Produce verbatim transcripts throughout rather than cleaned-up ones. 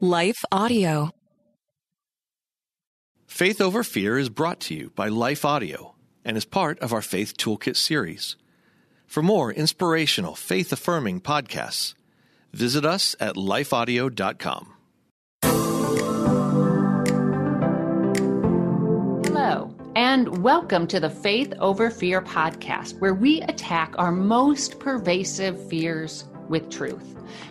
Life Audio. Faith Over Fear is brought to you by Life Audio and is part of our Faith Toolkit series. For more inspirational, faith-affirming podcasts, visit us at life audio dot com. Hello, and welcome to the Faith Over Fear podcast, where we attack our most pervasive fears with truth,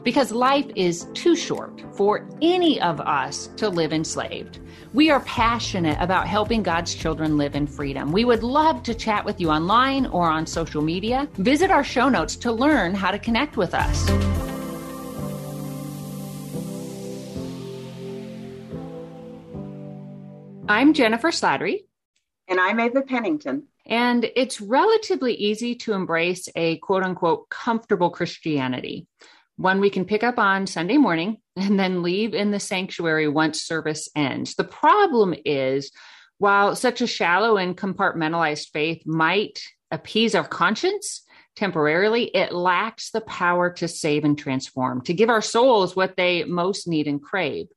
because life is too short for any of us to live enslaved. We are passionate about helping God's children live in freedom. We would love to chat with you online or on social media. Visit our show notes to learn how to connect with us. I'm Jennifer Slattery. And I'm Ava Pennington. And it's relatively easy to embrace a quote-unquote comfortable Christianity, one we can pick up on Sunday morning and then leave in the sanctuary once service ends. The problem is, while such a shallow and compartmentalized faith might appease our conscience temporarily, it lacks the power to save and transform, to give our souls what they most need and crave.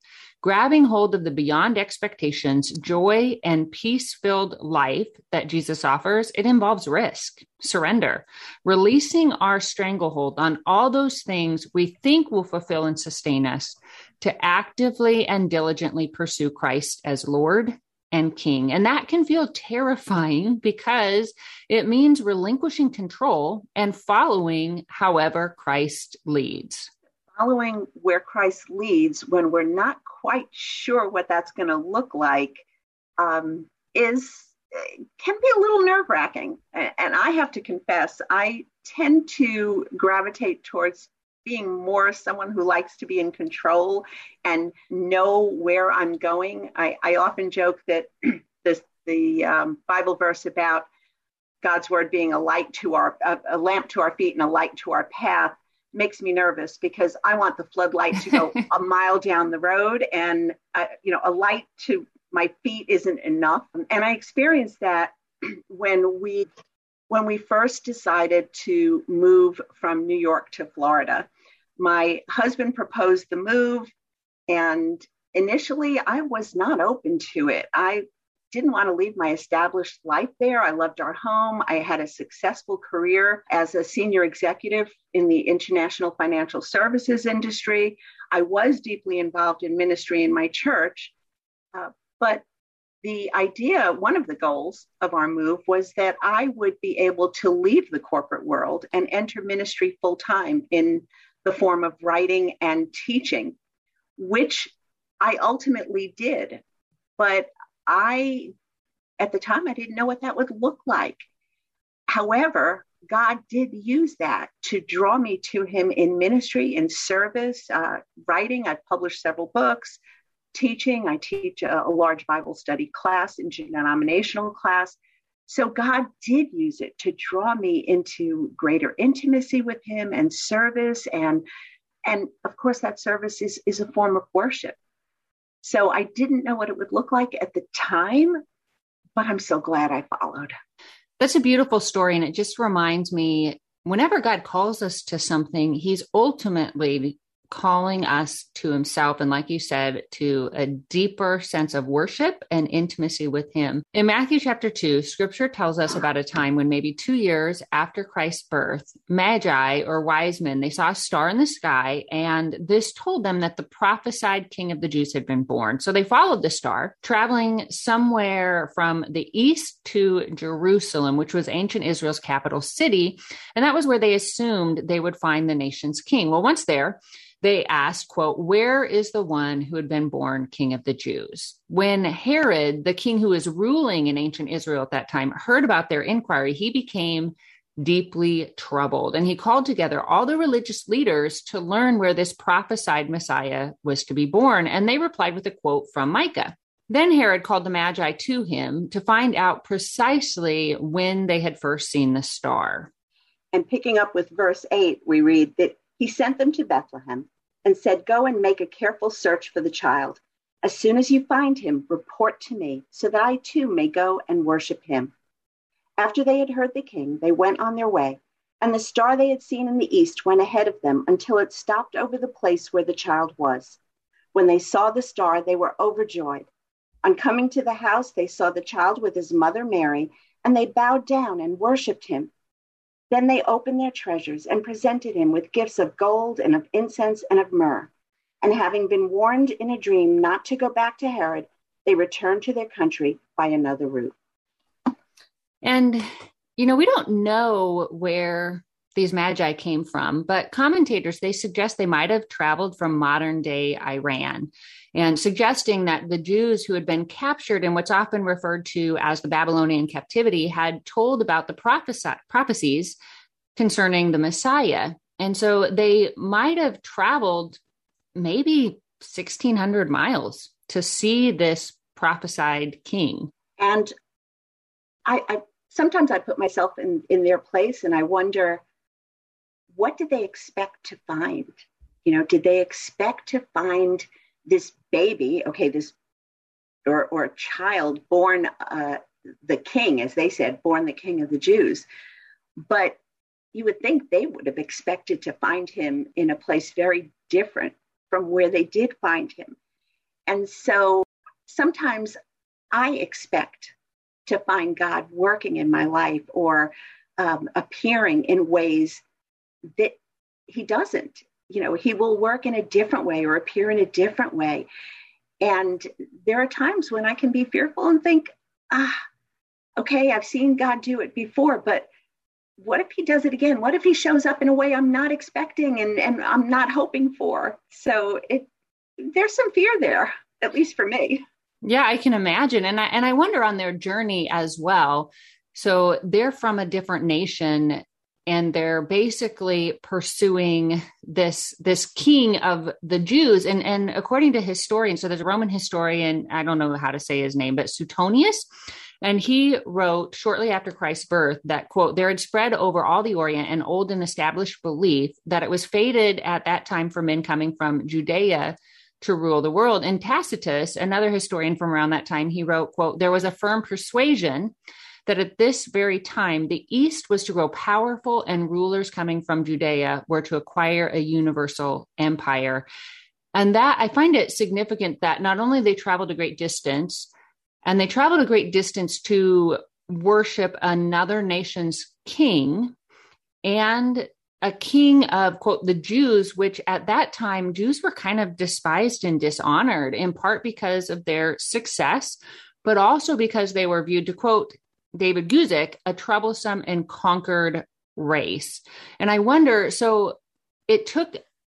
Grabbing hold of the beyond expectations, joy, and peace-filled life that Jesus offers, it involves risk, surrender, releasing our stranglehold on all those things we think will fulfill and sustain us to actively and diligently pursue Christ as Lord and King. And that can feel terrifying because it means relinquishing control and following however Christ leads. Following where Christ leads when we're not quite sure what that's going to look like um, is can be a little nerve-wracking. And I have to confess, I tend to gravitate towards being more someone who likes to be in control and know where I'm going. I, I often joke that this, the um, Bible verse about God's word being a light to our, a, a lamp to our feet and a light to our path makes me nervous, because I want the floodlight to go a mile down the road, and uh, you know, a light to my feet isn't enough. And I experienced that when we when we first decided to move from New York to Florida. My husband proposed the move, and initially I was not open to it. I didn't want to leave my established life there. I loved our home. I had a successful career as a senior executive in the international financial services industry. I was deeply involved in ministry in my church. Uh, but the idea, one of the goals of our move was that I would be able to leave the corporate world and enter ministry full time in the form of writing and teaching, which I ultimately did. But I, at the time, I didn't know what that would look like. However, God did use that to draw me to Him in ministry, in service, uh, writing. I've published several books, teaching. I teach a, a large Bible study class, interdenominational class. So God did use it to draw me into greater intimacy with Him and service. And, and of course, that service is, is a form of worship. So I didn't know what it would look like at the time, but I'm so glad I followed. That's a beautiful story. And it just reminds me, whenever God calls us to something, He's ultimately calling us to Himself. And like you said, to a deeper sense of worship and intimacy with Him. In Matthew chapter two, scripture tells us about a time when maybe two years after Christ's birth, magi or wise men, they saw a star in the sky, and this told them that the prophesied King of the Jews had been born. So they followed the star, traveling somewhere from the east to Jerusalem, which was ancient Israel's capital city. And that was where they assumed they would find the nation's king. Well, once there, they asked, quote, "Where is the one who had been born King of the Jews?" When Herod, the king who was ruling in ancient Israel at that time, heard about their inquiry, he became deeply troubled, and he called together all the religious leaders to learn where this prophesied Messiah was to be born. And they replied with a quote from Micah. Then Herod called the Magi to him to find out precisely when they had first seen the star. And picking up with verse eight, we read that He sent them to Bethlehem and said, "Go and make a careful search for the child. As soon as you find him, report to me, so that I too may go and worship him." After they had heard the king, they went on their way, and the star they had seen in the east went ahead of them until it stopped over the place where the child was. When they saw the star, they were overjoyed. On coming to the house, they saw the child with his mother Mary, and they bowed down and worshipped him. Then they opened their treasures and presented him with gifts of gold and of incense and of myrrh. And having been warned in a dream not to go back to Herod, they returned to their country by another route. And, you know, we don't know where these magi came from, but commentators, they suggest they might have traveled from modern day Iran, and suggesting that the Jews who had been captured in what's often referred to as the Babylonian captivity had told about the prophecy- prophecies concerning the Messiah. And so they might have traveled maybe sixteen hundred miles to see this prophesied king. And I, I sometimes I put myself in, in their place, and I wonder, what did they expect to find? You know, did they expect to find this baby, okay, this or or child born uh, the king, as they said, born the king of the Jews? But you would think they would have expected to find him in a place very different from where they did find him. And so sometimes I expect to find God working in my life or um, appearing in ways that he doesn't. You know, he will work in a different way or appear in a different way. And there are times when I can be fearful and think, ah, okay, I've seen God do it before, but what if he does it again? What if he shows up in a way I'm not expecting and, and I'm not hoping for? So it, there's some fear there, at least for me. Yeah, I can imagine. And I, and I wonder on their journey as well. So they're from a different nation, and they're basically pursuing this, this king of the Jews. And, and according to historians, so there's a Roman historian, I don't know how to say his name, but Suetonius. And he wrote shortly after Christ's birth that, quote, there had spread over all the Orient an old and established belief that it was fated at that time for men coming from Judea to rule the world. And Tacitus, another historian from around that time, he wrote, quote, there was a firm persuasion that at this very time, the East was to grow powerful and rulers coming from Judea were to acquire a universal empire. And that, I find it significant that not only they traveled a great distance, and they traveled a great distance to worship another nation's king, and a king of, quote, the Jews, which at that time, Jews were kind of despised and dishonored, in part because of their success, but also because they were viewed, to quote David Guzik, a troublesome and conquered race. And I wonder, so it took,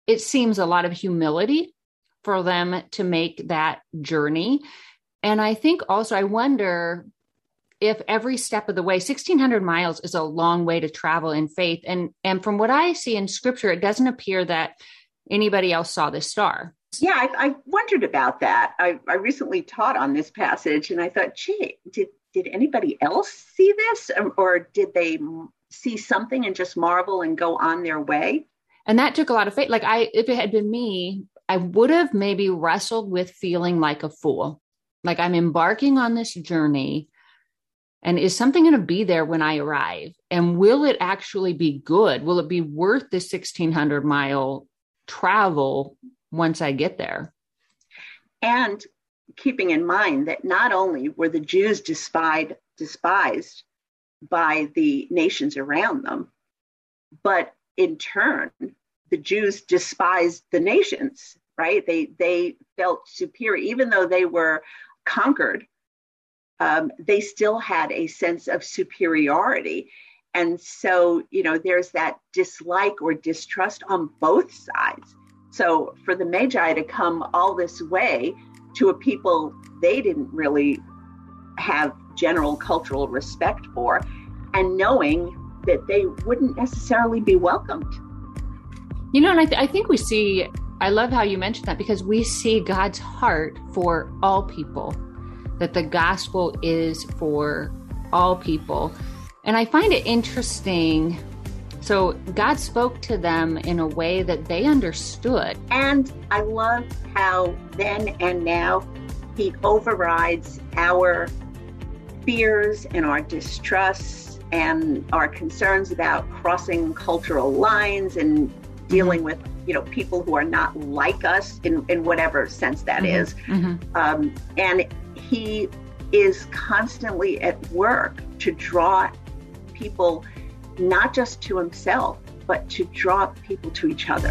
it seems, a lot of humility for them to make that journey. And I think also, I wonder if every step of the way, sixteen hundred miles is a long way to travel in faith. And, and from what I see in scripture, it doesn't appear that anybody else saw this star. Yeah, I, I wondered about that. I, I recently taught on this passage, and I thought, gee, did Did anybody else see this, or, or did they see something and just marvel and go on their way? And that took a lot of faith. Like I, if it had been me, I would have maybe wrestled with feeling like a fool. Like, I'm embarking on this journey, and is something going to be there when I arrive? And will it actually be good? Will it be worth the sixteen hundred mile travel once I get there? And keeping in mind that not only were the Jews despised, despised by the nations around them, but in turn, the Jews despised the nations, right? They they felt superior, even though they were conquered, um, they still had a sense of superiority. And so, you know, there's that dislike or distrust on both sides. So for the Magi to come all this way to a people they didn't really have general cultural respect for, and knowing that they wouldn't necessarily be welcomed. You know, and I, th- I think we see, I love how you mentioned that, because we see God's heart for all people, that the gospel is for all people. And I find it interesting. So God spoke to them in a way that they understood. And I love how then and now he overrides our fears and our distrusts and our concerns about crossing cultural lines and dealing with you know, people who are not like us in, in whatever sense that mm-hmm. is. Mm-hmm. Um, and he is constantly at work to draw people, not just to himself, but to draw people to each other.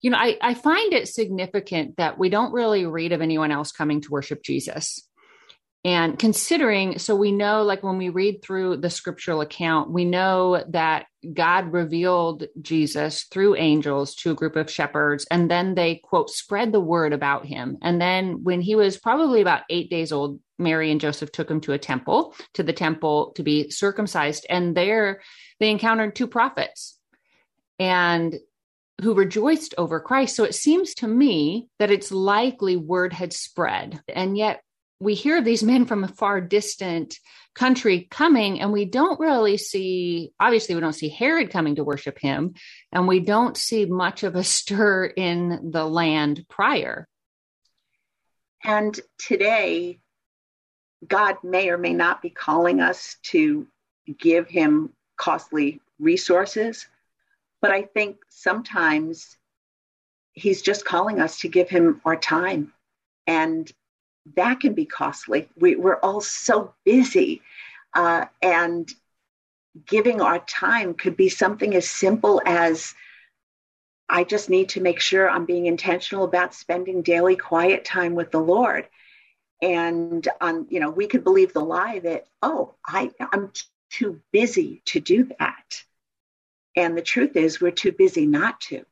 You know, I, I find it significant that we don't really read of anyone else coming to worship Jesus. And considering, so we know, like when we read through the scriptural account, we know that God revealed Jesus through angels to a group of shepherds, and then they, quote, spread the word about him. And then when he was probably about eight days old, Mary and Joseph took him to a temple, to the temple to be circumcised. And there they encountered two prophets. And who rejoiced over Christ. So it seems to me that it's likely word had spread. And yet we hear of these men from a far distant country coming, and we don't really see, obviously we don't see Herod coming to worship him, and we don't see much of a stir in the land prior. And today, God may or may not be calling us to give him costly resources. But I think sometimes he's just calling us to give him our time. And that can be costly. We, we're all so busy. Uh, and giving our time could be something as simple as, I just need to make sure I'm being intentional about spending daily quiet time with the Lord. And, um, you know, we could believe the lie that, oh, I, I'm too busy to do that. And the truth is, we're too busy not to.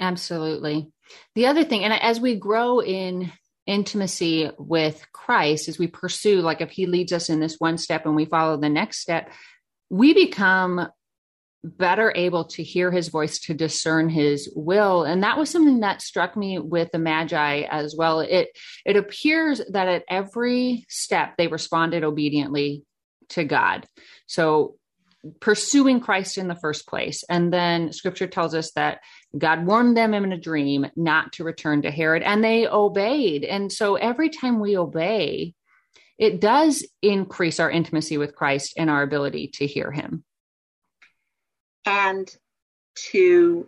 Absolutely. The other thing, and as we grow in intimacy with Christ, as we pursue, like if he leads us in this one step and we follow the next step, we become better able to hear his voice, to discern his will. And that was something that struck me with the Magi as well. It, it appears that at every step, they responded obediently to God. So pursuing Christ in the first place. And then scripture tells us that God warned them in a dream not to return to Herod, and they obeyed. And so every time we obey, it does increase our intimacy with Christ and our ability to hear him. And to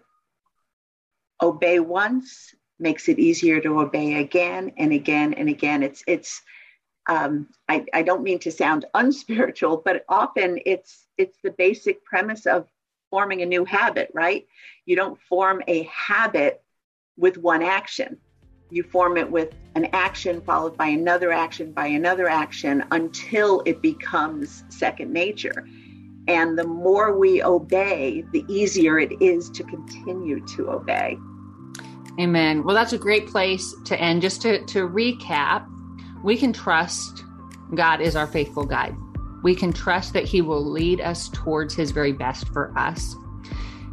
obey once makes it easier to obey again and again and again. It's, it's, Um, I, I don't mean to sound unspiritual, but often it's it's the basic premise of forming a new habit, right? You don't form a habit with one action. You form it with an action followed by another action, by another action, until it becomes second nature. And the more we obey, the easier it is to continue to obey. Amen. Well, that's a great place to end. Just to, to recap, we can trust God is our faithful guide. We can trust that he will lead us towards his very best for us.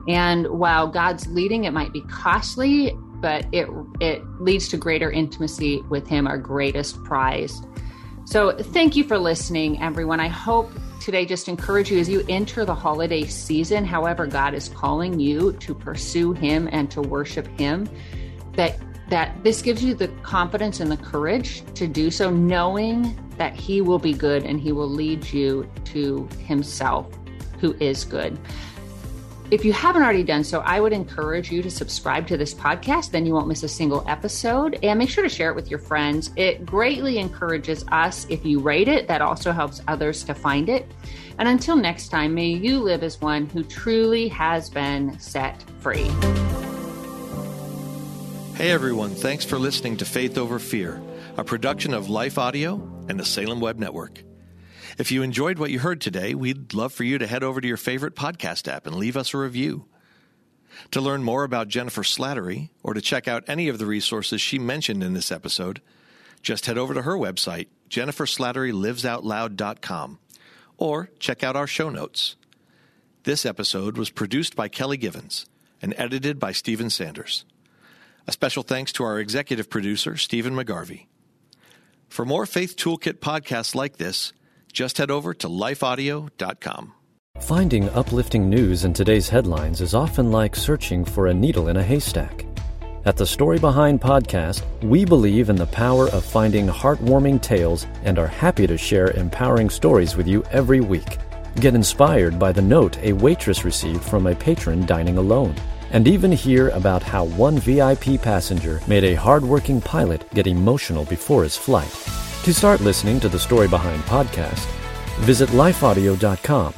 And while God's leading, it might be costly, but it it leads to greater intimacy with him, our greatest prize. So thank you for listening, everyone. I hope today just encourage you as you enter the holiday season, however God is calling you to pursue him and to worship him, that that this gives you the confidence and the courage to do so, knowing that he will be good and he will lead you to himself, who is good. If you haven't already done so, I would encourage you to subscribe to this podcast. Then you won't miss a single episode. And make sure to share it with your friends. It greatly encourages us. If you rate it, that also helps others to find it. And until next time, may you live as one who truly has been set free. Hey, everyone. Thanks for listening to Faith Over Fear, a production of Life Audio and the Salem Web Network. If you enjoyed what you heard today, we'd love for you to head over to your favorite podcast app and leave us a review. To learn more about Jennifer Slattery or to check out any of the resources she mentioned in this episode, just head over to her website, jennifer slattery lives out loud dot com, or check out our show notes. This episode was produced by Kelly Givens and edited by Stephen Sanders. A special thanks to our executive producer, Stephen McGarvey. For more Faith Toolkit podcasts like this, just head over to life audio dot com. Finding uplifting news in today's headlines is often like searching for a needle in a haystack. At the Story Behind podcast, we believe in the power of finding heartwarming tales and are happy to share empowering stories with you every week. Get inspired by the note a waitress received from a patron dining alone, and even hear about how one V I P passenger made a hardworking pilot get emotional before his flight. To start listening to the Story Behind podcast, visit life audio dot com